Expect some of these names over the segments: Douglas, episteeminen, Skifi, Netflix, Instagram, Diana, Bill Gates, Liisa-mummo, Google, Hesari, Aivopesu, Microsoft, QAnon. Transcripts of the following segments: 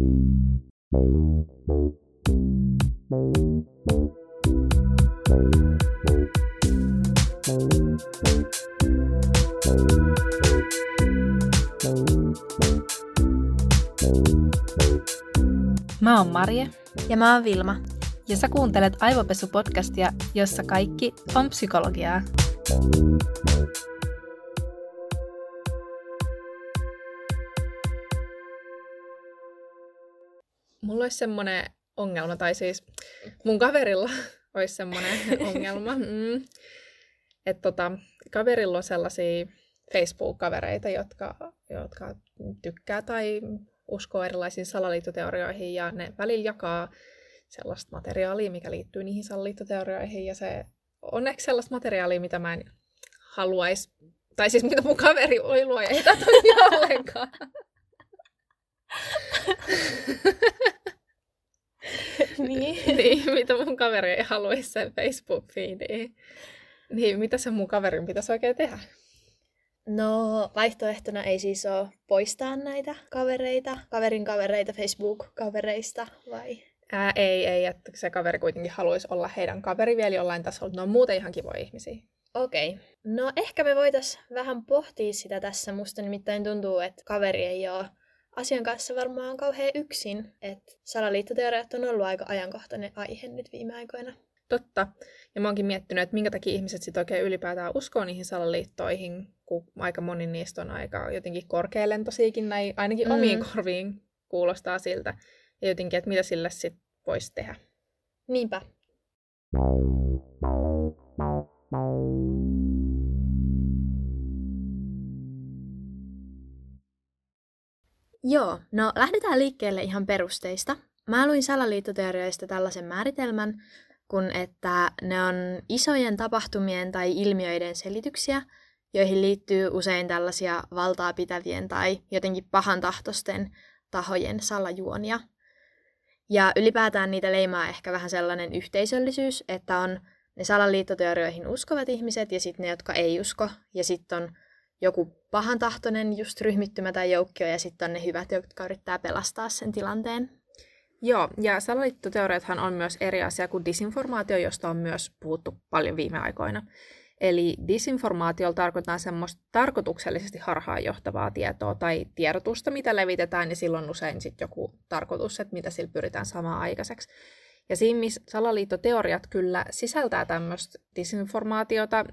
Mä oon Marje. Ja mä oon Vilma. Ja sä kuuntelet Aivopesu-podcastia, jossa kaikki on psykologiaa. Mulla olisi semmoinen ongelma, tai siis mun kaverilla olisi semmoinen ongelma, että kaverilla on sellaisia Facebook-kavereita, jotka tykkää tai uskoo erilaisiin salaliittoteorioihin, ja ne välillä jakaa sellaista materiaalia, mikä liittyy niihin salaliittoteorioihin, ja se on ehkä sellaista materiaalia, mitä mä en haluaisi, tai siis mitä mun kaveri voi luoja, ei tätä toimia ollenkaan. Niin, mitä mun kaveri ei haluaisi sen Facebook-feediin. Niin, mitä sen mun kaverin pitäisi oikein tehdä? No, vaihtoehtona ei siis ole poistaa näitä kavereita, kaverin kavereita Facebook-kavereista, vai? Ei, että se kaveri kuitenkin haluaisi olla heidän kaveri vielä jollain tasolla. Ne on muuten ihan kivoja ihmisiä. Okei. No ehkä me voitaisiin vähän pohtia sitä tässä. Musta nimittäin tuntuu, että kaveri ei ole asian kanssa varmaan kauhean yksin. Että salaliittoteoriat on ollut aika ajankohtainen aihe nyt viime aikoina. Totta. Ja mä oonkin miettinyt, että minkä takia ihmiset sit oikein ylipäätään uskoo niihin salaliittoihin, kun aika moni niistä on aika jotenkin korkealentoisiakin, näin ainakin omiin korviin kuulostaa siltä. Ja jotenkin, että mitä sillä sitten voisi tehdä. Niinpä. Joo, no lähdetään liikkeelle ihan perusteista. Mä luin salaliittoteorioista tällaisen määritelmän, kun että ne on isojen tapahtumien tai ilmiöiden selityksiä, joihin liittyy usein tällaisia valtaa pitävien tai jotenkin pahantahtoisten tahojen salajuonia. Ja ylipäätään niitä leimaa ehkä vähän sellainen yhteisöllisyys, että on ne salaliittoteorioihin uskovat ihmiset ja sitten ne, jotka ei usko. Ja sitten on joku pahantahtoinen just ryhmittymä tai joukkio ja sitten on ne hyvät, jotka yrittää pelastaa sen tilanteen. Joo, ja salaliittoteoriathan on myös eri asia kuin disinformaatio, josta on myös puhuttu paljon viime aikoina. Eli disinformaatiolla tarkoittaa semmoista tarkoituksellisesti harhaanjohtavaa tietoa tai tiedotusta, mitä levitetään, niin silloin usein sitten joku tarkoitus, että mitä sillä pyritään saamaan aikaiseksi. Ja siinä, missä salaliittoteoriat kyllä sisältää tämmöistä disinformaatiota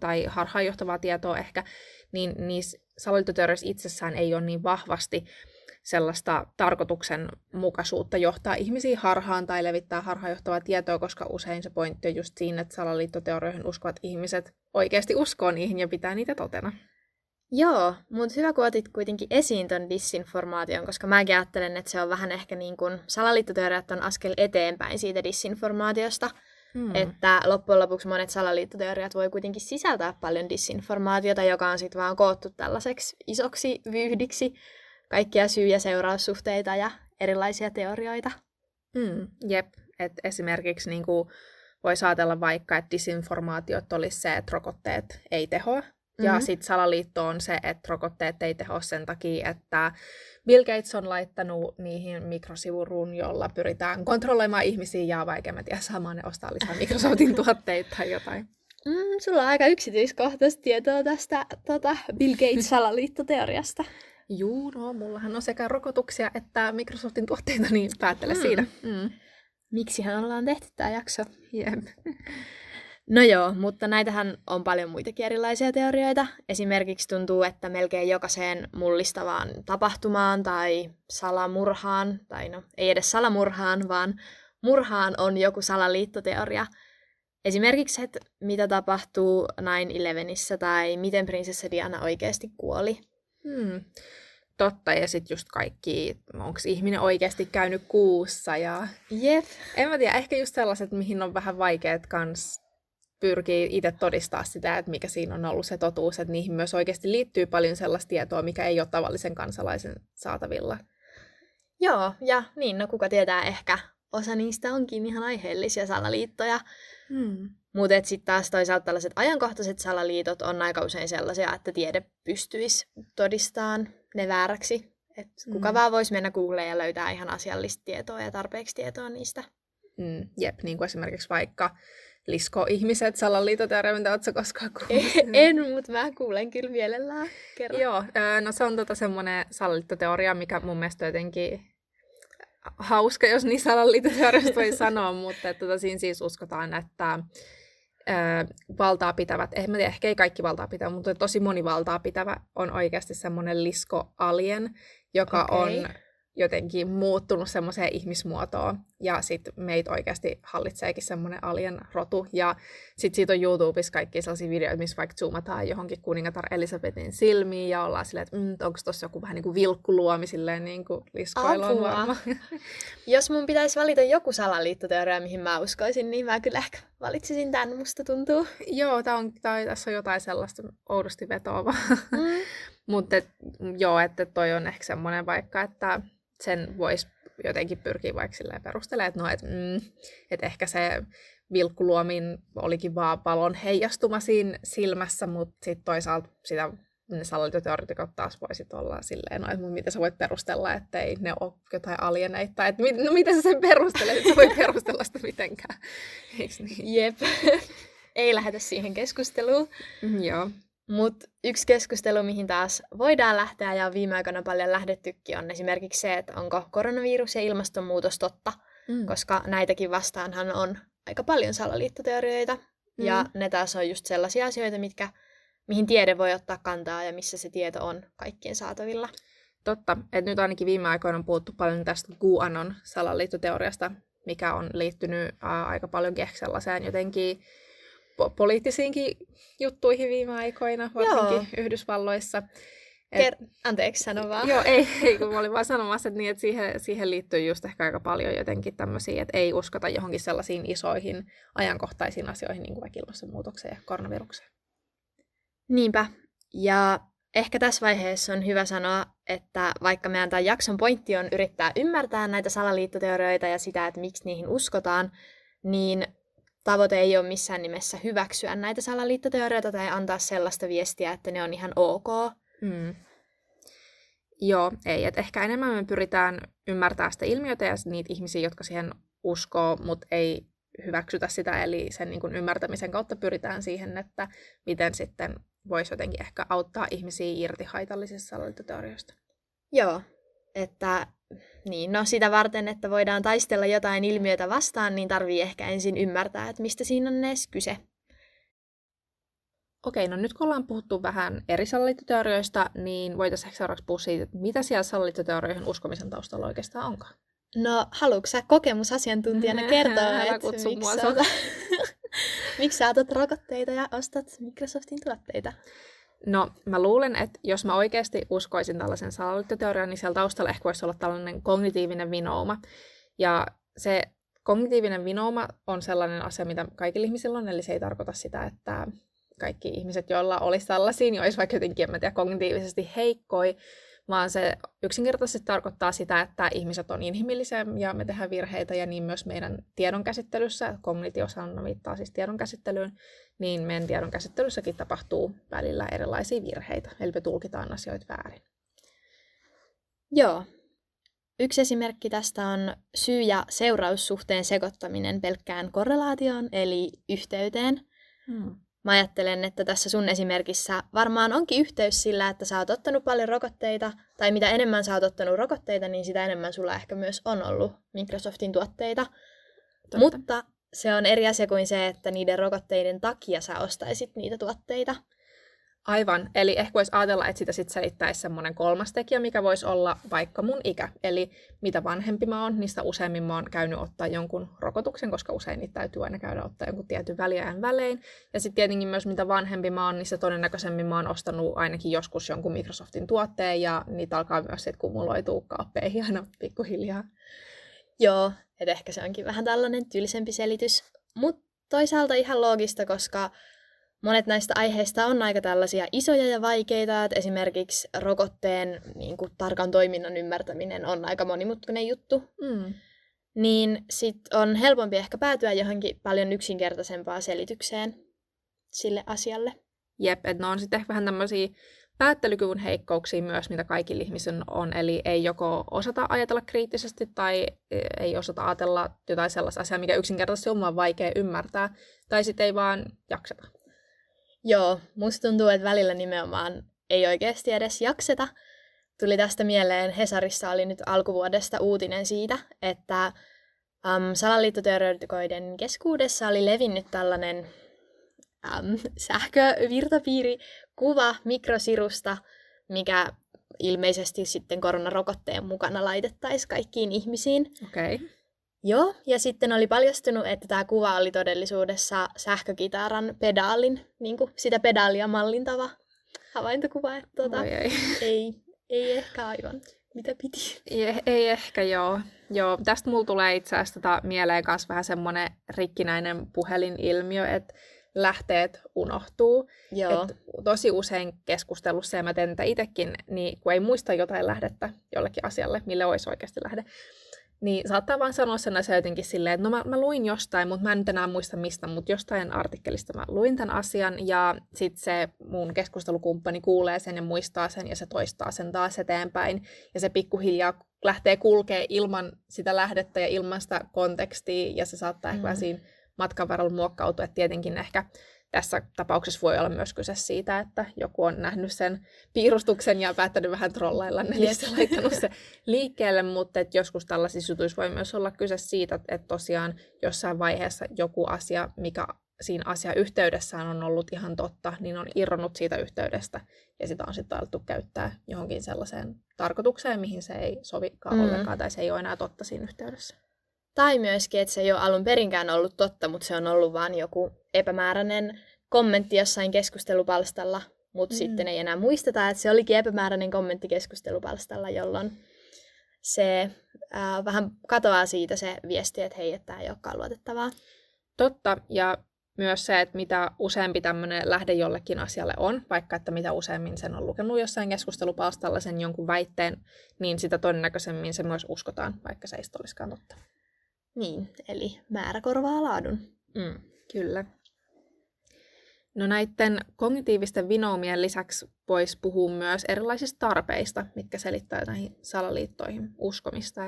tai harhaanjohtavaa tietoa ehkä, niin niissä salaliittoteorioissa itsessään ei ole niin vahvasti sellaista tarkoituksenmukaisuutta johtaa ihmisiä harhaan tai levittää harhaanjohtavaa tietoa, koska usein se pointti on just siinä, että salaliittoteorioihin uskovat ihmiset oikeasti uskoo niihin ja pitää niitä totena. Joo, mutta hyvä kun otit kuitenkin esiin ton disinformaation, koska mäkin ajattelen, että se on vähän ehkä niin kuin salaliittoteoriat on askel eteenpäin siitä disinformaatiosta, että loppujen lopuksi monet salaliittoteoriat voi kuitenkin sisältää paljon disinformaatiota, joka on sitten vaan koottu tällaiseksi isoksi vyyhdiksi, kaikkia syy- ja seuraussuhteita ja erilaisia teorioita. Jep, että esimerkiksi niin kuin voisi ajatella vaikka, että disinformaatiot olisi se, että rokotteet ei tehoa. Ja sitten salaliitto on se, että rokotteet ei tehoa sen takia, että Bill Gates on laittanut niihin mikrosivurun, jolla pyritään kontrolloimaan ihmisiä ja vaikeammat ja samaan ne ostaa lisää Microsoftin tuotteita tai jotain. Sulla on aika yksityiskohtaista tietoa tästä Bill Gates-salaliittoteoriasta. Juu, no, mullahan on sekä rokotuksia että Microsoftin tuotteita, niin päättele siinä. Miksihän ollaan tehty tämä jakso? Jep. No joo, mutta näitähän on paljon muitakin erilaisia teorioita. Esimerkiksi tuntuu, että melkein jokaiseen mullistavaan tapahtumaan tai salamurhaan, tai no ei edes salamurhaan, vaan murhaan on joku salaliittoteoria. Esimerkiksi, että mitä tapahtuu 9/11:ssä tai miten prinsessa Diana oikeasti kuoli. Totta, ja sitten just kaikki, onko ihminen oikeasti käynyt kuussa ja... Jep. En mä tiedä, ehkä just sellaiset, mihin on vähän vaikeat kans pyrkii itse todistaa sitä, että mikä siinä on ollut se totuus, että niihin myös oikeasti liittyy paljon sellaista tietoa, mikä ei ole tavallisen kansalaisen saatavilla. Joo, ja niin, no kuka tietää ehkä. Osa niistä onkin ihan aiheellisia salaliittoja. Mutta sitten taas toisaalta tällaiset ajankohtaiset salaliitot on aika usein sellaisia, että tiede pystyisi todistamaan ne vääräksi. Et kuka vaan voisi mennä Googleen ja löytää ihan asiallista tietoa ja tarpeeksi tietoa niistä. Mm, jep, niin kuin esimerkiksi vaikka lisko-ihmiset, salaliitoteoreemmintä, ootko koskaan kuullut? En, mutta mä kuulen kyllä mielellään kerran. Joo, no se on semmoinen salaliittoteoria, mikä mun mielestä jotenkin hauska, jos niin salaliittoteoriasta voi sanoa, mutta siinä siis uskotaan, että valtaa pitävät, ehkä ei kaikki valtaa pitävä, mutta tosi moni valtaa pitävä on oikeasti semmoinen lisko-alien, joka on jotenkin muuttunut semmoiseen ihmismuotoon. Ja sitten meitä oikeasti hallitseekin semmoinen alien rotu. Ja sitten siitä on YouTubessa kaikki sellaisia videoita, missä vaikka zoomataan johonkin kuningatar Elisabetin silmiin ja ollaan silleen, että onko tuossa joku vähän niin kuin vilkkuluomi silleen niin kuin liskoilla on varma. Jos mun pitäisi valita joku salaliittoteoria, mihin mä uskoisin, niin mä kyllä ehkä valitsisin tämän, musta tuntuu. Joo, tässä on jotain sellaista oudosti vetoavaa. Mutta joo, että toi on ehkä semmoinen vaikka, että sen voisi jotenkin pyrkiä vaikka silleen perustelemaan, että no, että ehkä se vilkkuluomin olikin vaan valon heijastuma siinä silmässä, mutta sitten toisaalta sitä ne salaliittoteoreetikot taas voisit olla silleen, no, että miten sä voit perustella, että ei ne ole jotain alieneita, että no, miten sä sen perustelet, että sä voit perustella sitä mitenkään. Eiks niin? Jep. Ei lähdetä siihen keskusteluun. Joo. Mutta yksi keskustelu, mihin taas voidaan lähteä ja on viime aikoina paljon lähdettykin, on esimerkiksi se, että onko koronavirus ja ilmastonmuutos totta, koska näitäkin vastaanhan on aika paljon salaliittoteorioita. Ja ne taas on just sellaisia asioita, mihin tiede voi ottaa kantaa ja missä se tieto on kaikkien saatavilla. Totta, että nyt ainakin viime aikoina on puhuttu paljon tästä QAnon salaliittoteoriasta, mikä on liittynyt aika paljonkin ehkä sellaiseen jotenkin poliittisiinkin juttuihin viime aikoina, varsinkin Yhdysvalloissa. Anteeksi, sano vaan. Joo, ei kun mä olin vaan sanomassa, että, niin, että siihen liittyy just ehkä aika paljon jotenkin tämmöisiä, että ei uskota johonkin sellaisiin isoihin ajankohtaisiin asioihin, niin kuin vaikka ilmastonmuutokseen ja koronavirukseen. Niinpä. Ja ehkä tässä vaiheessa on hyvä sanoa, että vaikka meidän tämän jakson pointti on yrittää ymmärtää näitä salaliittoteorioita ja sitä, että miksi niihin uskotaan, niin tavoite ei ole missään nimessä hyväksyä näitä salaliittoteorioita tai antaa sellaista viestiä, että ne on ihan ok. Joo, ei. Et ehkä enemmän me pyritään ymmärtämään sitä ilmiötä ja niitä ihmisiä, jotka siihen uskoo, mutta ei hyväksytä sitä. Eli sen niin kuin ymmärtämisen kautta pyritään siihen, että miten sitten voisi jotenkin ehkä auttaa ihmisiä irti haitallisista salaliittoteorioista. Joo, että niin, no sitä varten, että voidaan taistella jotain ilmiötä vastaan, niin tarvii ehkä ensin ymmärtää, että mistä siinä on edes kyse. Okei, no nyt kun ollaan puhuttu vähän eri salaliittoteorioista, niin voitaisiin ehkä seuraavaksi puhua siitä, että mitä siellä salaliittoteorioihin uskomisen taustalla oikeastaan onkaan. No, haluatko sä kokemusasiantuntijana kertoa, että miksi sä otat rokotteita ja ostat Microsoftin tuotteita? No, mä luulen, että jos mä oikeasti uskoisin tällaisen salaliittoteorian, niin siellä taustalla ehkä voisi olla tällainen kognitiivinen vinouma. Ja se kognitiivinen vinouma on sellainen asia, mitä kaikilla ihmisillä on, eli se ei tarkoita sitä, että kaikki ihmiset, joilla olisi tällaisia, niin olisi vaikka jotenkin, en tiedä, kognitiivisesti heikkoja, vaan se yksinkertaisesti tarkoittaa sitä, että ihmiset on inhimillisiä ja me tehdään virheitä ja niin myös meidän tiedonkäsittelyssä, kognitio-sana viittaa siis tiedonkäsittelyyn, niin meidän tiedonkäsittelyssäkin tapahtuu välillä erilaisia virheitä, eli me tulkitaan asioita väärin. Joo. Yksi esimerkki tästä on syy- ja seuraussuhteen sekoittaminen pelkkään korrelaatioon, eli yhteyteen. Mä ajattelen, että tässä sun esimerkissä varmaan onkin yhteys sillä, että sä oot ottanut paljon rokotteita, tai mitä enemmän sä oot ottanut rokotteita, niin sitä enemmän sulla ehkä myös on ollut Microsoftin tuotteita. Totta. Mutta se on eri asia kuin se, että niiden rokotteiden takia sä ostaisit niitä tuotteita. Aivan. Eli ehkä voisi ajatella, että sitä sitten selittäisi semmoinen kolmas tekijä, mikä voisi olla vaikka mun ikä. Eli mitä vanhempi mä oon, niistä useammin mä oon käynyt ottaa jonkun rokotuksen, koska usein niitä täytyy aina käydä ottaa jonkun tietyn väliajan välein. Ja sitten tietenkin myös mitä vanhempi mä oon, niistä todennäköisemmin mä oon ostanut ainakin joskus jonkun Microsoftin tuotteen, ja niitä alkaa myös sitten kumuloitua kaappeihin aina pikkuhiljaa. Joo, että ehkä se onkin vähän tällainen tylsempi selitys, mutta toisaalta ihan loogista, koska monet näistä aiheista on aika tällaisia isoja ja vaikeita, että esimerkiksi rokotteen niin kuin tarkan toiminnan ymmärtäminen on aika monimutkainen juttu. Niin sitten on helpompi ehkä päätyä johonkin paljon yksinkertaisempaan selitykseen sille asialle. Jep, että ne on sitten ehkä vähän tämmöisiä päättelykyvyn heikkouksiin myös, mitä kaikilla ihmisillä on. Eli ei joko osata ajatella kriittisesti tai ei osata ajatella jotain sellaista asiaa, mikä yksinkertaisesti on vaikea ymmärtää. Tai sitten ei vaan jakseta. Joo, musta tuntuu, että välillä nimenomaan ei oikeasti edes jakseta. Tuli tästä mieleen, Hesarissa oli nyt alkuvuodesta uutinen siitä, että salaliittoteoreetikoiden keskuudessa oli levinnyt tällainen sähkövirtapiirikuva mikrosirusta, mikä ilmeisesti sitten koronarokotteen mukana laitettaisiin kaikkiin ihmisiin. Okei. Joo, ja sitten oli paljastunut, että tämä kuva oli todellisuudessa sähkökitaran pedaalin, niin kuin sitä pedaalia mallintava havaintokuva. Että ei ehkä aivan, mitä piti. Ei ehkä, joo. Joo, tästä mulla tulee itse asiassa mieleen myös vähän semmoinen rikkinäinen puhelinilmiö, että lähteet unohtuu. Et tosi usein keskustelussa, ja mä teen tätä itsekin, niin kun ei muista jotain lähdettä jollekin asialle, mille olisi oikeasti lähde, niin saattaa vaan sanoa sen asian jotenkin silleen, että no mä luin jostain, mutta mä en nyt enää muista mistä, mutta jostain artikkelista mä luin tämän asian, ja sitten se mun keskustelukumppani kuulee sen ja muistaa sen, ja se toistaa sen taas eteenpäin, ja se pikkuhiljaa lähtee kulkee ilman sitä lähdettä ja ilman sitä kontekstia, ja se saattaa ehkä vähän siinä matkan varrella muokkautua, että tietenkin ehkä tässä tapauksessa voi olla myös kyse siitä, että joku on nähnyt sen piirustuksen ja päättänyt vähän trollailla nelissä, laittanut se liikkeelle, mutta että joskus tällaisissa jutuissa voi myös olla kyse siitä, että tosiaan jossain vaiheessa joku asia, mikä siinä asiayhteydessään on ollut ihan totta, niin on irronnut siitä yhteydestä ja sitä on sitten alettu käyttää johonkin sellaiseen tarkoitukseen, mihin se ei sovikaan ollenkaan tai se ei ole enää totta siinä yhteydessä. Tai myöskin, että se ei ole alun perinkään ollut totta, mutta se on ollut vaan joku epämääräinen kommentti jossain keskustelupalstalla, mutta sitten ei enää muisteta, että se olikin epämääräinen kommentti keskustelupalstalla, jolloin se vähän katoaa siitä se viesti, että hei, että tämä ei olekaan luotettavaa. Totta, ja myös se, että mitä useampi tämmöinen lähde jollekin asialle on, vaikka että mitä useammin sen on lukenut jossain keskustelupalstalla sen jonkun väitteen, niin sitä todennäköisemmin se myös uskotaan, vaikka se ei sitä olisikaan totta. Niin, eli määrä korvaa laadun. Kyllä. No näiden kognitiivisten vinoumien lisäksi voisi puhua myös erilaisista tarpeista, mitkä selittää näihin salaliittoihin uskomista.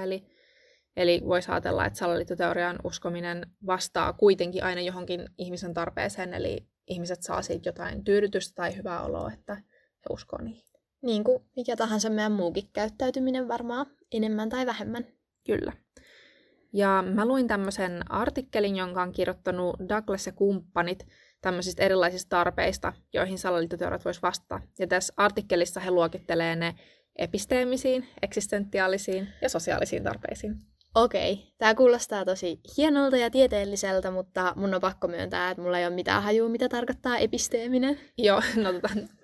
Eli voisi ajatella, että salaliittoteorian uskominen vastaa kuitenkin aina johonkin ihmisen tarpeeseen, eli ihmiset saa siitä jotain tyydytystä tai hyvää oloa, että he uskoo niihin. Niin kuin mikä tahansa meidän muukin käyttäytyminen varmaan enemmän tai vähemmän. Kyllä. Ja mä luin tämmöisen artikkelin, jonka on kirjoittanut Douglas ja kumppanit tämmöisistä erilaisista tarpeista, joihin salaliittoteoriat voisi vastata. Ja tässä artikkelissa he luokittelee ne episteemisiin, eksistentiaalisiin ja sosiaalisiin tarpeisiin. Okei, tää kuulostaa tosi hienolta ja tieteelliseltä, mutta mun on pakko myöntää, että mulla ei ole mitään hajua, mitä tarkoittaa episteeminen. Joo, no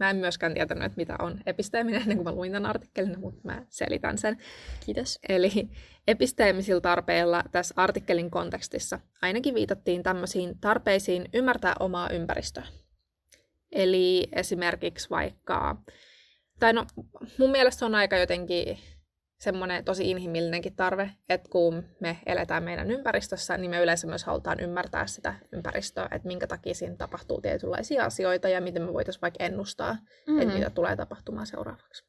mä en myöskään tietänyt, että mitä on episteeminen ennen kuin mä luin tämän artikkelin, mutta mä selitän sen. Kiitos. Eli episteemisillä tarpeilla tässä artikkelin kontekstissa ainakin viitattiin tämmöisiin tarpeisiin ymmärtää omaa ympäristöä. Eli esimerkiksi vaikka, tai no mun mielestä on aika jotenkin semmoinen tosi inhimillinenkin tarve, että kun me eletään meidän ympäristössä, niin me yleensä myös halutaan ymmärtää sitä ympäristöä, että minkä takia siinä tapahtuu tietynlaisia asioita ja miten me voitaisiin vaikka ennustaa, että mitä tulee tapahtumaan seuraavaksi.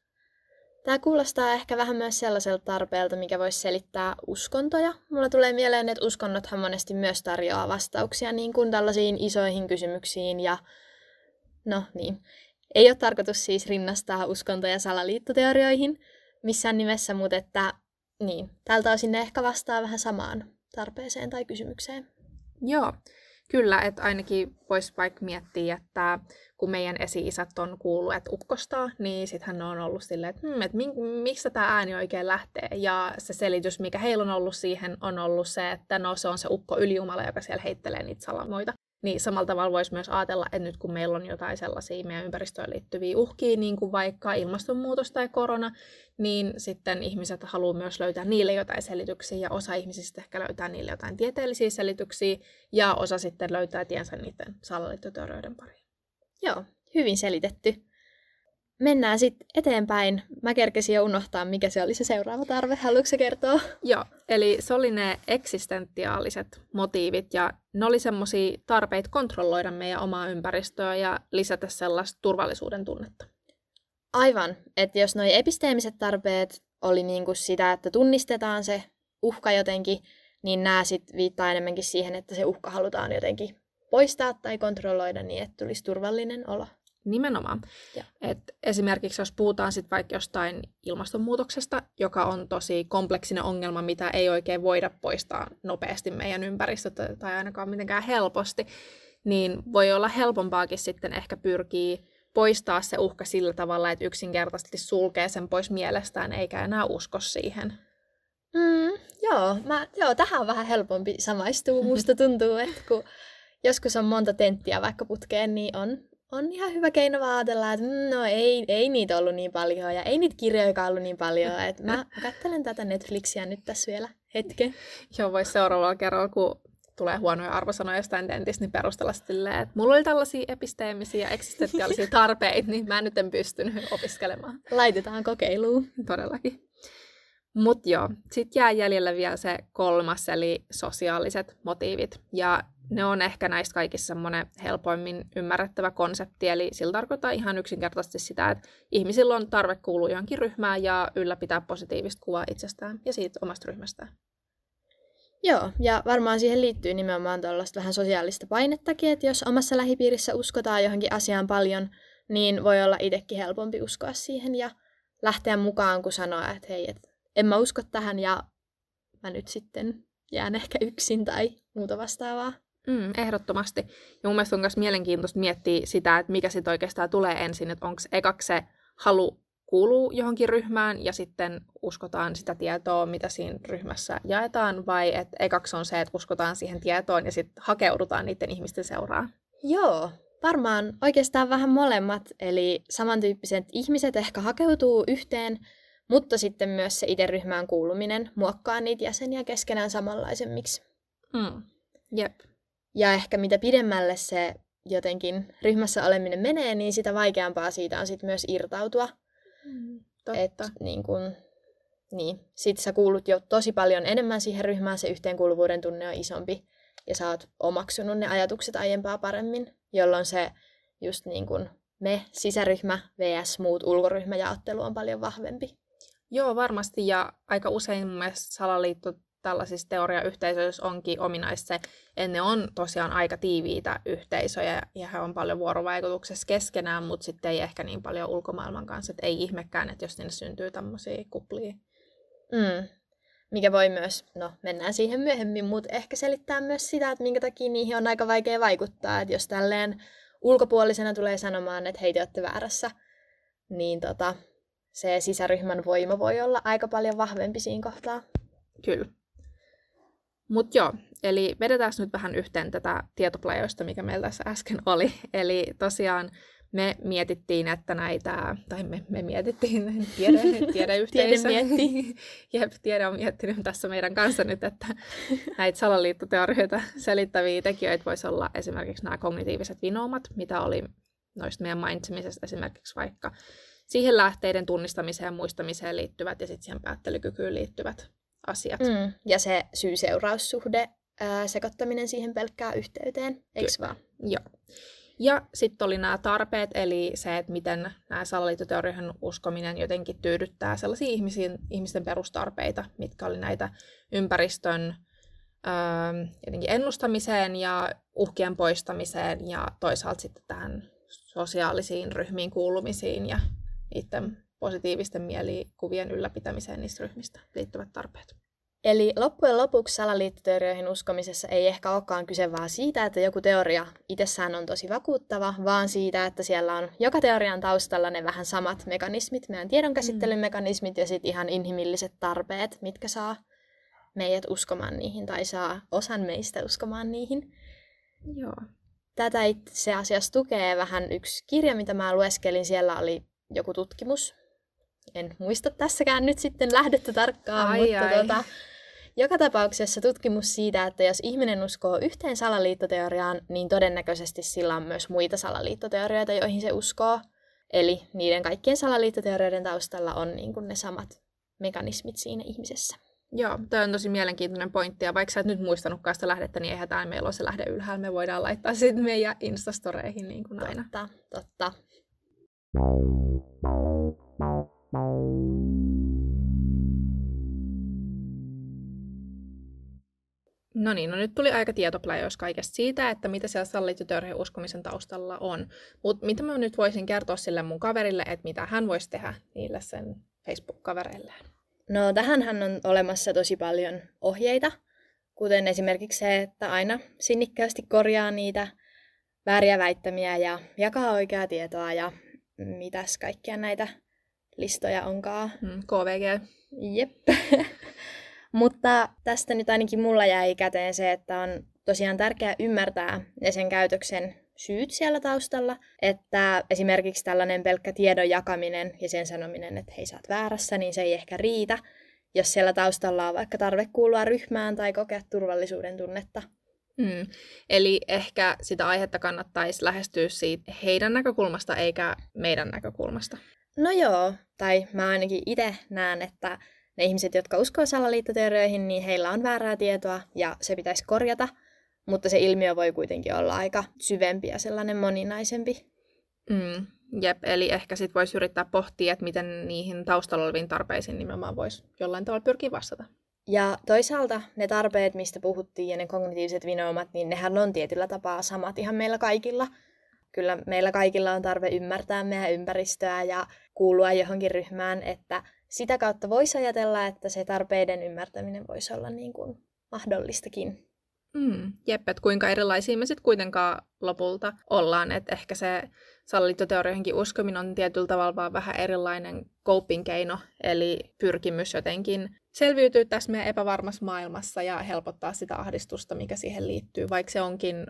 Tämä kuulostaa ehkä vähän myös sellaiselta tarpeelta, mikä voisi selittää uskontoja. Mulla tulee mieleen, että uskonnothan monesti myös tarjoaa vastauksia niin kuin tällaisiin isoihin kysymyksiin ja no niin. Ei ole tarkoitus siis rinnastaa uskontoja salaliittoteorioihin, missään nimessä, mutta että niin, tältä osin ne ehkä vastaa vähän samaan tarpeeseen tai kysymykseen. Joo, kyllä, että ainakin voisi vaikka miettiä, että kun meidän esi-isät on kuullut, että ukkostaa, niin sittenhän ne on ollut silleen, että, että miksi tämä ääni oikein lähtee. Ja se selitys, mikä heillä on ollut siihen, on ollut se, että no se on se ukko ylijumala, joka siellä heittelee niitä salamoita. Niin samalla tavalla voisi myös ajatella, että nyt kun meillä on jotain sellaisia meidän ympäristöön liittyviä uhkia, niin kuin vaikka ilmastonmuutos tai korona, niin sitten ihmiset haluaa myös löytää niille jotain selityksiä, ja osa ihmisistä ehkä löytää niille jotain tieteellisiä selityksiä, ja osa sitten löytää tiensä niiden salaliittoteorioiden pariin. Joo, hyvin selitetty. Mennään sitten eteenpäin. Mä kerkesin jo unohtaa, mikä se oli se seuraava tarve. Haluatko sä kertoa? Joo, eli se oli ne eksistentiaaliset motiivit ja ne oli semmoisia tarpeita kontrolloida meidän omaa ympäristöä ja lisätä sellaista turvallisuuden tunnetta. Aivan, että jos noi episteemiset tarpeet oli niinku sitä, että tunnistetaan se uhka jotenkin, niin nämä sitten viittaa enemmänkin siihen, että se uhka halutaan jotenkin poistaa tai kontrolloida niin, että tulisi turvallinen olo. Nimenomaan. Et esimerkiksi jos puhutaan sit vaikka jostain ilmastonmuutoksesta, joka on tosi kompleksinen ongelma, mitä ei oikein voida poistaa nopeasti meidän ympäristöstä tai ainakaan mitenkään helposti, niin voi olla helpompaakin sitten ehkä pyrkiä poistaa se uhka sillä tavalla, että yksinkertaisesti sulkee sen pois mielestään eikä enää usko siihen. Joo, tähän on vähän helpompi samaistua. Musta tuntuu, että kun joskus on monta tenttiä vaikka putkeen, niin on ihan hyvä keino vaan ajatella, että ei niitä ollut niin paljon ja ei niitä kirjoja ollut niin paljon. Että mä katselen tätä Netflixiä nyt tässä vielä hetken. Joo, voisi seuraavalla kerralla, kun tulee huonoja arvosanoja jostain tentistä, niin perustella silleen, että mulla oli tällaisia episteemisiä ja eksistentiaalisia tarpeita, niin mä nyt en pystynyt opiskelemaan. Laitetaan kokeiluun. Todellakin. Mut joo, sit jää jäljellä vielä se kolmas, eli sosiaaliset motiivit. Ja ne on ehkä näistä kaikissa semmoinen helpoimmin ymmärrettävä konsepti, eli sillä tarkoittaa ihan yksinkertaisesti sitä, että ihmisillä on tarve kuulua johonkin ryhmään ja ylläpitää positiivista kuvaa itsestään ja siitä omasta ryhmästään. Joo, ja varmaan siihen liittyy nimenomaan tuollaista vähän sosiaalista painettakin, että jos omassa lähipiirissä uskotaan johonkin asiaan paljon, niin voi olla itsekin helpompi uskoa siihen ja lähteä mukaan, kun sanoo, että hei, en mä usko tähän ja mä nyt sitten jään ehkä yksin tai muuta vastaavaa. Ehdottomasti. Ja mun mielestä on myös mielenkiintoista miettiä sitä, että mikä sitten oikeastaan tulee ensin, että onko ekaksi se halu kuuluu johonkin ryhmään ja sitten uskotaan sitä tietoa, mitä siinä ryhmässä jaetaan, vai että ekaksi on se, että uskotaan siihen tietoon ja sitten hakeudutaan niiden ihmisten seuraan. Joo, varmaan oikeastaan vähän molemmat, eli samantyyppiset ihmiset ehkä hakeutuu yhteen, mutta sitten myös se itse ryhmään kuuluminen muokkaa niitä jäseniä keskenään samanlaisemmiksi. Jep. Ja ehkä mitä pidemmälle se jotenkin ryhmässä oleminen menee, niin sitä vaikeampaa siitä on sitten myös irtautua. Totta. Et, niin. Sitten sä kuulut jo tosi paljon enemmän siihen ryhmään, se yhteenkuuluvuuden tunne on isompi ja sä oot omaksunut ne ajatukset aiempaa paremmin, jolloin se just niin kuin me, sisäryhmä, vs. muut ulkoryhmä jaottelu on paljon vahvempi. Joo, varmasti ja aika usein mun mielestä salaliitto tällaisissa teoriayhteisöissä onkin ominaista se, että ne on tosiaan aika tiiviitä yhteisöjä ja he on paljon vuorovaikutuksessa keskenään, mutta sitten ei ehkä niin paljon ulkomaailman kanssa, että ei ihmekään, että jos sinne syntyy tämmöisiä kuplia. Mikä voi myös, mennään siihen myöhemmin, mutta ehkä selittää myös sitä, että minkä takia niihin on aika vaikea vaikuttaa, että jos tälleen ulkopuolisena tulee sanomaan, että hei, te olette väärässä, niin se sisäryhmän voima voi olla aika paljon vahvempi siinä kohtaa. Kyllä. Mutta joo, eli vedetään nyt vähän yhteen tätä tietoplajoista, mikä meillä tässä äsken oli. Eli tosiaan me mietittiin, että näitä, tai me mietittiin tiedeyhteisö. Tiede on miettinyt tässä meidän kanssa nyt, että näitä salaliittoteorioita selittäviä tekijöitä voisi olla esimerkiksi nämä kognitiiviset vinoumat, mitä oli noista meidän mainitsemisesta esimerkiksi vaikka siihen lähteiden tunnistamiseen ja muistamiseen liittyvät ja sitten siihen päättelykykyyn liittyvät asiat. Ja se syy-seuraussuhde, sekoittaminen siihen pelkkään yhteyteen, eikö vaan? Joo. Ja sitten oli nämä tarpeet, eli se, että miten nämä salaliittoteorioihin uskominen jotenkin tyydyttää sellaisia ihmisten perustarpeita, mitkä oli näitä ympäristön jotenkin ennustamiseen ja uhkien poistamiseen ja toisaalta sitten tähän sosiaalisiin ryhmiin kuulumisiin ja niiden positiivisten mielikuvien ylläpitämiseen niistä ryhmistä liittyvät tarpeet. Eli loppujen lopuksi salaliittoteorioihin uskomisessa ei ehkä olekaan kyse vaan siitä, että joku teoria itsessään on tosi vakuuttava, vaan siitä, että siellä on joka teorian taustalla ne vähän samat mekanismit, meidän tiedonkäsittelymekanismit ja sitten ihan inhimilliset tarpeet, mitkä saa meidät uskomaan niihin tai saa osan meistä uskomaan niihin. Joo. Tätä itse asiassa tukee vähän yksi kirja, mitä mä lueskelin, siellä oli joku tutkimus. En muista tässäkään nyt sitten lähdettä tarkkaan, mutta joka tapauksessa tutkimus siitä, että jos ihminen uskoo yhteen salaliittoteoriaan, niin todennäköisesti sillä on myös muita salaliittoteorioita, joihin se uskoo. Eli niiden kaikkien salaliittoteorioiden taustalla on niin kuin ne samat mekanismit siinä ihmisessä. Joo, tämä on tosi mielenkiintoinen pointti, ja vaikka sä et nyt muistanutkaan sitä lähdettä, niin eihän täällä meillä ole se lähde ylhäällä, me voidaan laittaa sitten meidän Instastoreihin niin kuin aina. Totta. No niin, no nyt tuli aika tietopläjäys kaikesta siitä, että mitä siellä sallitun törhön uskomisen taustalla on. Mutta mitä mä nyt voisin kertoa sille mun kaverille, että mitä hän voisi tehdä niille sen Facebook-kavereilleen? No tähänhän on olemassa tosi paljon ohjeita, kuten esimerkiksi se, että aina sinnikkäästi korjaa niitä vääriä väittämiä ja jakaa oikeaa tietoa ja mitäs kaikkia näitä listoja onkaan. KVG. Jep. Mutta tästä nyt ainakin mulla jäi käteen se, että on tosiaan tärkeää ymmärtää ne sen käytöksen syyt siellä taustalla, että esimerkiksi tällainen pelkkä tiedon jakaminen ja sen sanominen, että hei sä oot väärässä, niin se ei ehkä riitä, jos siellä taustalla on vaikka tarve kuulua ryhmään tai kokea turvallisuuden tunnetta. Eli ehkä sitä aihetta kannattaisi lähestyä siitä heidän näkökulmasta eikä meidän näkökulmasta. No joo, tai mä ainakin itse näen, että ne ihmiset, jotka uskoo salaliittoteorioihin, niin heillä on väärää tietoa ja se pitäisi korjata, mutta se ilmiö voi kuitenkin olla aika syvempi ja sellainen moninaisempi. Jep, eli ehkä sitten voisi yrittää pohtia, että miten niihin taustalla oleviin tarpeisiin nimenomaan voisi jollain tavalla pyrkiä vastata. Ja toisaalta ne tarpeet, mistä puhuttiin ja ne kognitiiviset vinoumat, niin nehän on tietyllä tapaa samat ihan meillä kaikilla. Kyllä meillä kaikilla on tarve ymmärtää meidän ympäristöä ja kuulua johonkin ryhmään, että sitä kautta voisi ajatella, että se tarpeiden ymmärtäminen voisi olla niin kuin mahdollistakin. Jep, että kuinka erilaisia me sitten kuitenkaan lopulta ollaan. Että ehkä se salaliittoteorioihinkin uskominen on tietyllä tavalla vaan vähän erilainen coping-keino, eli pyrkimys jotenkin selviytyä tässä meidän epävarmassa maailmassa ja helpottaa sitä ahdistusta, mikä siihen liittyy, vaikka se onkin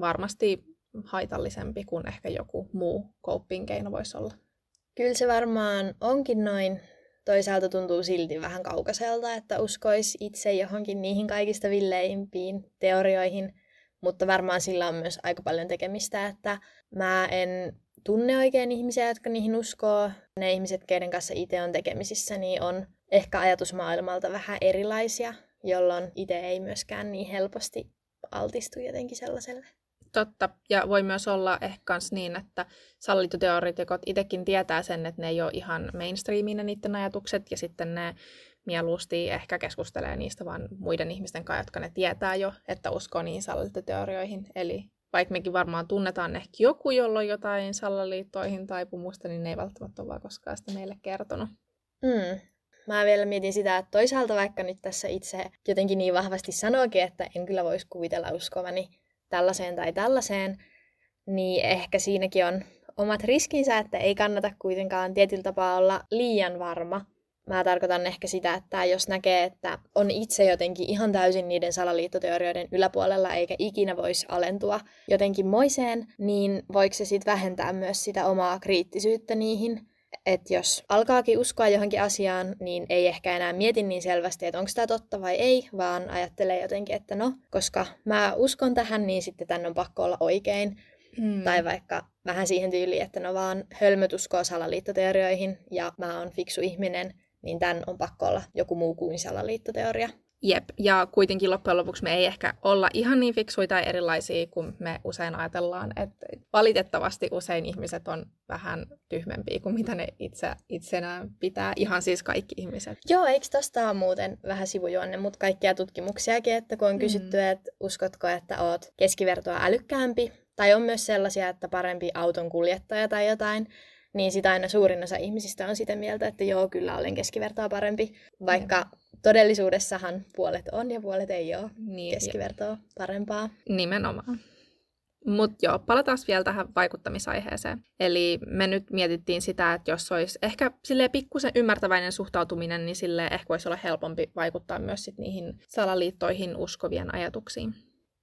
varmasti haitallisempi kuin ehkä joku muu coping-keino voisi olla. Kyllä se varmaan onkin noin. Toisaalta tuntuu silti vähän kaukaiselta, että uskoisi itse johonkin niihin kaikista villeimpiin teorioihin, mutta varmaan sillä on myös aika paljon tekemistä, että mä en tunne oikein ihmisiä, jotka niihin uskoo. Ne ihmiset, keiden kanssa itse on tekemisissä, niin on ehkä ajatusmaailmalta vähän erilaisia, jolloin itse ei myöskään niin helposti altistu jotenkin sellaiselle. Totta, ja voi myös olla ehkä kans niin, että salaliittoteoreetikot itsekin tietää sen, että ne ei ole ihan mainstreamiin ne niiden ajatukset, ja sitten ne mieluusti ehkä keskustelee niistä vaan muiden ihmisten kanssa, jotka ne tietää jo, että uskoo niihin salaliittoteorioihin. Eli vaikka mekin varmaan tunnetaan ehkä joku, jolla on jotain salaliittoihin taipumusta, niin ne ei välttämättä ole vaan koskaan sitä meille kertonut. Mä vielä mietin sitä, että toisaalta vaikka nyt tässä itse jotenkin niin vahvasti sanoikin, että en kyllä voisi kuvitella uskovani tällaiseen tai tällaiseen, niin ehkä siinäkin on omat riskinsä, että ei kannata kuitenkaan tietyllä tapaa olla liian varma. Mä tarkoitan ehkä sitä, että jos näkee, että on itse jotenkin ihan täysin niiden salaliittoteorioiden yläpuolella eikä ikinä voisi alentua jotenkin moiseen, niin voiko se sitten vähentää myös sitä omaa kriittisyyttä niihin? Että jos alkaakin uskoa johonkin asiaan, niin ei ehkä enää mieti niin selvästi, että onko tämä totta vai ei, vaan ajattelee jotenkin, että no, koska mä uskon tähän, niin sitten tän on pakko olla oikein. Tai vaikka vähän siihen tyyliin, että no vaan hölmöt uskoo salaliittoteorioihin ja mä oon fiksu ihminen, niin tän on pakko olla joku muu kuin salaliittoteoria. Jep, ja kuitenkin loppujen lopuksi me ei ehkä olla ihan niin fiksuja tai erilaisia kuin me usein ajatellaan, että valitettavasti usein ihmiset on vähän tyhmempiä kuin mitä ne itsenään pitää, ihan siis kaikki ihmiset. Joo, eikö tosta ole muuten vähän sivujuonne, mutta kaikkia tutkimuksiakin, että kun on kysytty, että uskotko, että oot keskivertoa älykkäämpi, tai on myös sellaisia, että parempi auton kuljettaja tai jotain, niin sitä aina suurin osa ihmisistä on sitä mieltä, että joo, kyllä olen keskivertoa parempi, vaikka todellisuudessahan puolet on ja puolet ei ole niin, keskivertoa parempaa. Nimenomaan. Mutta joo, palataan vielä tähän vaikuttamisaiheeseen. Eli me nyt mietittiin sitä, että jos olisi ehkä silleen pikkusen ymmärtäväinen suhtautuminen, niin silleen ehkä voisi olla helpompi vaikuttaa myös sit niihin salaliittoihin uskovien ajatuksiin.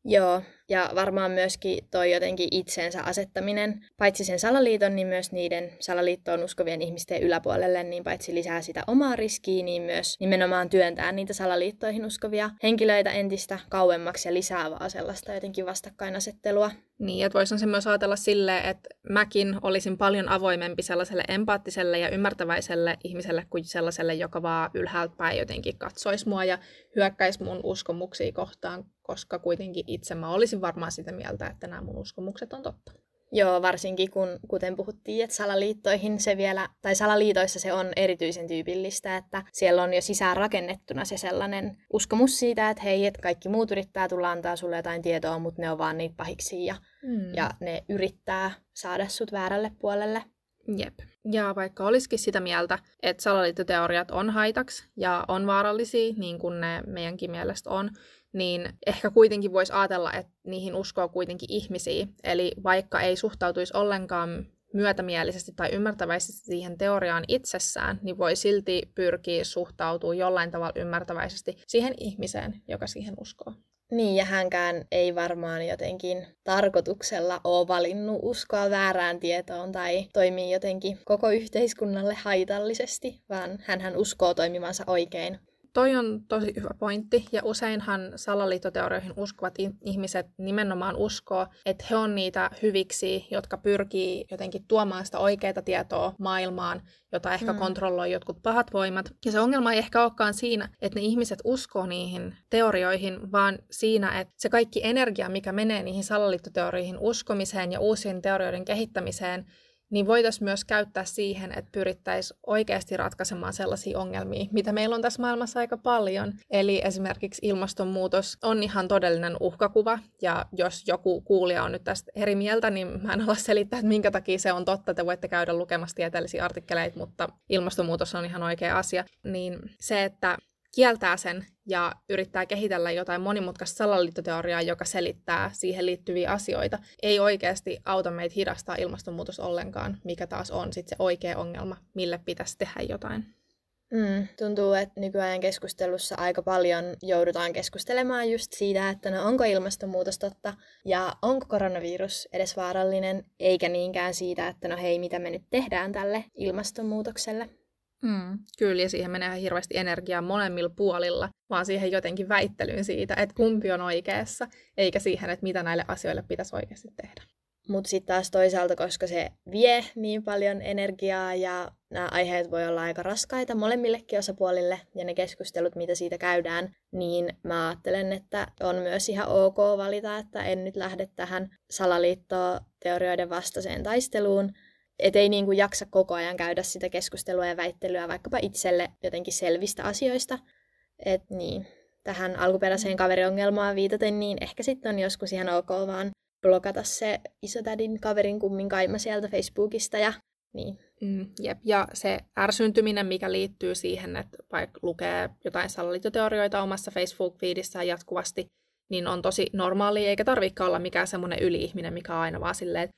Joo, ja varmaan myöskin toi jotenkin itsensä asettaminen, paitsi sen salaliiton, niin myös niiden salaliittoon uskovien ihmisten yläpuolelle, niin paitsi lisää sitä omaa riskiä, niin myös nimenomaan työntää niitä salaliittoihin uskovia henkilöitä entistä kauemmaksi ja lisäävää sellaista jotenkin vastakkainasettelua. Niin, että voisin se myös ajatella silleen, että mäkin olisin paljon avoimempi sellaiselle empaattiselle ja ymmärtäväiselle ihmiselle kuin sellaiselle, joka vaan ylhäältä päin jotenkin katsoisi mua ja hyökkäisi mun uskomuksia kohtaan, koska kuitenkin itse mä olisin varmaan sitä mieltä, että nämä mun uskomukset on totta. Joo, varsinkin kun, kuten puhuttiin, että salaliittoihin se vielä, tai salaliitoissa se on erityisen tyypillistä, että siellä on jo sisään rakennettuna se sellainen uskomus siitä, että hei, että kaikki muut yrittää tulla antaa sulle jotain tietoa, mutta ne on vaan niitä pahiksi ja ne yrittää saada sut väärälle puolelle. Jep. Ja vaikka olisikin sitä mieltä, että salaliittoteoriat on haitaksi ja on vaarallisia, niin kuin ne meidänkin mielestä on, niin ehkä kuitenkin voisi ajatella, että niihin uskoo kuitenkin ihmisiä. Eli vaikka ei suhtautuisi ollenkaan myötämielisesti tai ymmärtäväisesti siihen teoriaan itsessään, niin voi silti pyrkiä suhtautua jollain tavalla ymmärtäväisesti siihen ihmiseen, joka siihen uskoo. Niin, ja hänkään ei varmaan jotenkin tarkoituksella ole valinnut uskoa väärään tietoon tai toimii jotenkin koko yhteiskunnalle haitallisesti, vaan hänhän uskoo toimivansa oikein. Toi on tosi hyvä pointti, ja useinhan salaliittoteorioihin uskovat ihmiset nimenomaan uskoo, että he on niitä hyviksi, jotka pyrkii jotenkin tuomaan sitä oikeaa tietoa maailmaan, jota ehkä kontrolloi jotkut pahat voimat. Ja se ongelma ei ehkä olekaan siinä, että ne ihmiset uskoo niihin teorioihin, vaan siinä, että se kaikki energia, mikä menee niihin salaliittoteorioihin uskomiseen ja uusien teorioiden kehittämiseen, niin voitaisiin myös käyttää siihen, että pyrittäisiin oikeasti ratkaisemaan sellaisia ongelmia, mitä meillä on tässä maailmassa aika paljon. Eli esimerkiksi ilmastonmuutos on ihan todellinen uhkakuva, ja jos joku kuulija on nyt tästä eri mieltä, niin mä en ala selittää, että minkä takia se on totta. Te voitte käydä lukemassa tieteellisiä artikkeleita, mutta ilmastonmuutos on ihan oikea asia. Niin se, että kieltää sen ja yrittää kehitellä jotain monimutkaista salaliittoteoriaa, joka selittää siihen liittyviä asioita, ei oikeasti auta meitä hidastaa ilmastonmuutosta ollenkaan, mikä taas on sitten se oikea ongelma, mille pitäisi tehdä jotain. Tuntuu, että nykyajan keskustelussa aika paljon joudutaan keskustelemaan just siitä, että no onko ilmastonmuutos totta ja onko koronavirus edes vaarallinen, eikä niinkään siitä, että no hei, mitä me nyt tehdään tälle ilmastonmuutokselle. Kyllä, ja siihen menee hirveästi energiaa molemmilla puolilla, vaan siihen jotenkin väittelyyn siitä, että kumpi on oikeassa, eikä siihen, että mitä näille asioille pitäisi oikeasti tehdä. Mutta sitten taas toisaalta, koska se vie niin paljon energiaa ja nämä aiheet voi olla aika raskaita molemmillekin osapuolille ja ne keskustelut, mitä siitä käydään, niin mä ajattelen, että on myös ihan ok valita, että en nyt lähde tähän salaliittoteorioiden vastaiseen taisteluun. Että ei niinku jaksa koko ajan käydä sitä keskustelua ja väittelyä vaikkapa itselle jotenkin selvistä asioista. Että niin, tähän alkuperäiseen kaveriongelmaan viitaten, niin ehkä sitten on joskus ihan ok vaan blokata se isotädin kaverin kummin kaima sieltä Facebookista ja niin. Jep, ja se ärsyntyminen, mikä liittyy siihen, että vaikka lukee jotain salaliittoteorioita omassa Facebook-feedissään jatkuvasti, niin on tosi normaalia, eikä tarvitsekaan olla mikään semmoinen yli-ihminen, mikä on aina vaan silleen,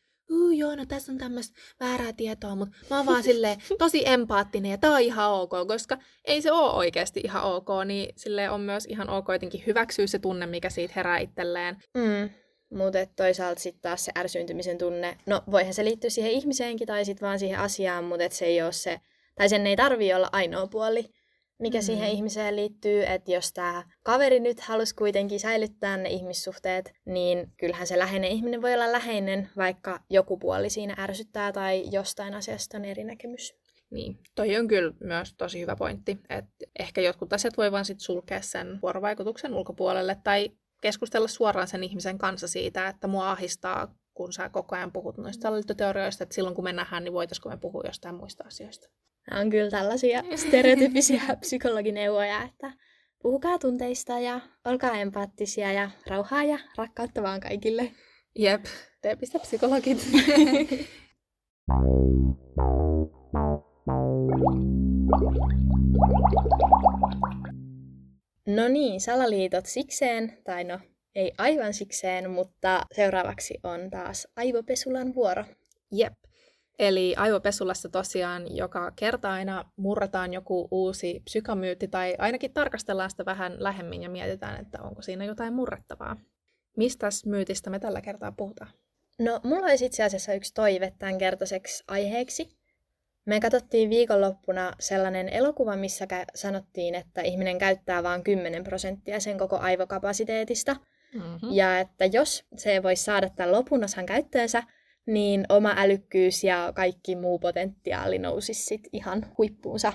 joo, no tässä on tämmöistä väärää tietoa, mutta mä oon vaan silleen tosi empaattinen ja tää on ihan ok, koska ei se oo oikeasti ihan ok, niin silleen on myös ihan ok jotenkin hyväksyä se tunne, mikä siitä herää itselleen. Mutta toisaalta sitten taas se ärsyyntymisen tunne, no voihan se liittyä siihen ihmiseenkin tai sitten vaan siihen asiaan, mutta se ei oo se, tai sen ei tarvii olla ainoa puoli, mikä siihen ihmiseen liittyy, että jos tämä kaveri nyt halusi kuitenkin säilyttää ne ihmissuhteet, niin kyllähän se läheinen ihminen voi olla läheinen, vaikka joku puoli siinä ärsyttää tai jostain asiasta on eri näkemys. Niin, toi on kyllä myös tosi hyvä pointti, että ehkä jotkut asiat voi vaan sit sulkea sen vuorovaikutuksen ulkopuolelle tai keskustella suoraan sen ihmisen kanssa siitä, että mua ahdistaa, kun sä koko ajan puhut noista salaliittoteorioista, että silloin kun me nähdään, niin voitaisiko me puhua jostain muista asioista. Nämä on kyllä tällaisia stereotyyppisiä psykologineuvoja, että puhukaa tunteista ja olkaa empaattisia ja rauhaa ja rakkautta vaan kaikille. Jep, teepistä psykologit. No niin, salaliitot sikseen, tai no ei aivan sikseen, mutta seuraavaksi on taas aivopesulan vuoro. Jep. Eli aivopesulassa tosiaan joka kerta aina murrataan joku uusi psykomyytti tai ainakin tarkastellaan sitä vähän lähemmin ja mietitään, että onko siinä jotain murrettavaa. Mistäs myytistä me tällä kertaa puhutaan? No, mulla olisi itse asiassa yksi toive tämän kertoiseksi aiheeksi. Me katsottiin viikonloppuna sellainen elokuva, missä sanottiin, että ihminen käyttää vain 10% sen koko aivokapasiteetista. Ja että jos se voisi saada tämän lopun osan käyttöönsä, niin oma älykkyys ja kaikki muu potentiaali nousisi sit ihan huippuunsa.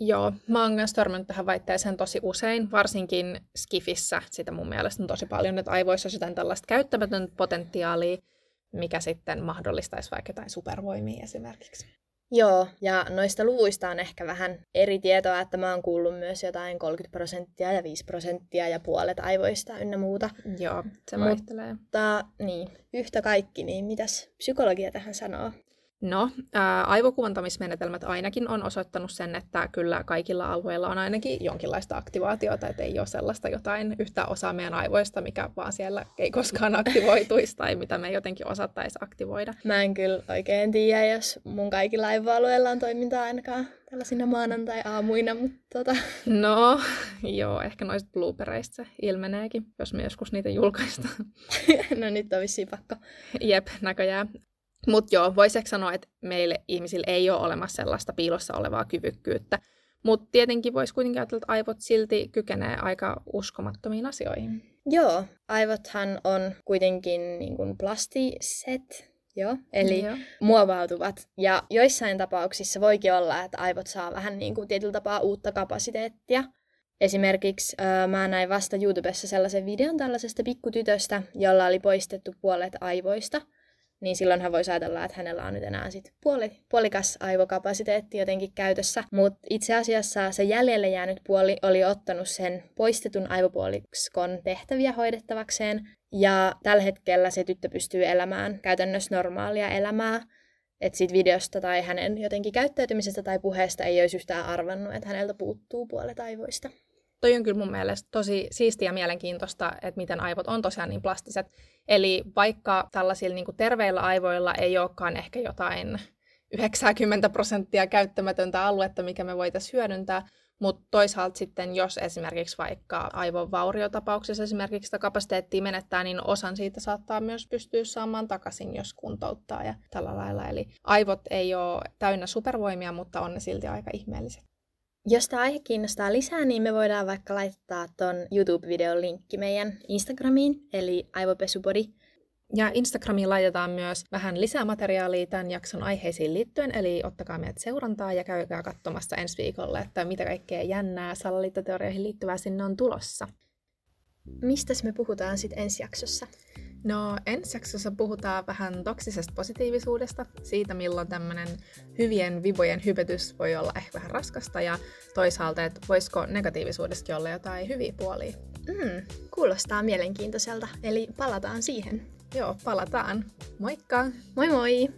Joo, mä oon myös törmännyt tähän väitteeseen tosi usein, varsinkin Skifissä. Sitä mun mielestä on tosi paljon, että aivoissa on tällaista käyttämätöntä potentiaalia, mikä sitten mahdollistaisi vaikka jotain supervoimia esimerkiksi. Joo, ja noista luvuista on ehkä vähän eri tietoa, että mä oon kuullut myös jotain 30% ja 5% ja puolet aivoista ynnä muuta. Joo, se vaihtelee. Mutta niin, yhtä kaikki, niin mitäs psykologia tähän sanoo? No, aivokuvantamismenetelmät ainakin on osoittanut sen, että kyllä kaikilla alueilla on ainakin jonkinlaista aktivaatiota, että ei ole sellaista jotain yhtä osaa meidän aivoista, mikä vaan siellä ei koskaan aktivoituisi tai mitä me jotenkin osattaisi aktivoida. Mä en kyllä oikein tiedä, jos mun kaikilla aivoalueilla on toimintaa ainakaan tällaisina maanantai-aamuina, mutta No, joo, ehkä noista bloopereista se ilmeneekin, jos me joskus niitä julkaistaan. No nyt on vissiin pakko. Jep, näköjään. Mutta joo, voisi sanoa, että meille ihmisillä ei ole olemassa sellaista piilossa olevaa kyvykkyyttä. Mutta tietenkin voisi kuitenkin ajatella, että aivot silti kykenee aika uskomattomiin asioihin. Joo, aivothan on kuitenkin niin kuin plastiset, joo, eli muovautuvat. Ja joissain tapauksissa voikin olla, että aivot saa vähän niin kuin tietyllä tapaa uutta kapasiteettia. Esimerkiksi mä näin vasta YouTubessa sellaisen videon tällaisesta pikkutytöstä, jolla oli poistettu puolet aivoista. Niin silloinhan voisi ajatella, että hänellä on nyt enää sit puolikas aivokapasiteetti jotenkin käytössä. Mutta itse asiassa se jäljelle jäänyt puoli oli ottanut sen poistetun aivopuoliskon tehtäviä hoidettavakseen. Ja tällä hetkellä se tyttö pystyy elämään käytännössä normaalia elämää. Että siitä videosta tai hänen jotenkin käyttäytymisestä tai puheesta ei olisi yhtään arvannut, että häneltä puuttuu puolet aivoista. Toi on kyllä mun mielestä tosi siistiä ja mielenkiintoista, että miten aivot on tosiaan niin plastiset. Eli vaikka tällaisilla niin kuin terveillä aivoilla ei olekaan ehkä jotain 90% käyttämätöntä aluetta, mikä me voitaisiin hyödyntää, mutta toisaalta sitten, jos esimerkiksi vaikka aivovauriotapauksessa esimerkiksi sitä kapasiteettia menettää, niin osan siitä saattaa myös pystyä saamaan takaisin, jos kuntouttaa ja tällä lailla. Eli aivot ei ole täynnä supervoimia, mutta on ne silti aika ihmeelliset. Jos tämä aihe kiinnostaa lisää, niin me voidaan vaikka laittaa ton YouTube-videon linkki meidän Instagramiin, eli aivopesupodi. Ja Instagramiin laitetaan myös vähän lisää materiaalia tämän jakson aiheisiin liittyen, eli ottakaa meidät seurantaa ja käykää katsomassa ensi viikolla, että mitä kaikkea jännää salaliittoteorioihin liittyvää sinne on tulossa. Mistäs me puhutaan sitten ensi jaksossa? No, ensi jaksossa puhutaan vähän toksisesta positiivisuudesta, siitä milloin tämmöinen hyvien vibojen hypetys voi olla ehkä vähän raskasta ja toisaalta, että voisiko negatiivisuudestakin olla jotain hyviä puolia. Kuulostaa mielenkiintoiselta, eli palataan siihen. Joo, palataan. Moikka! Moi moi!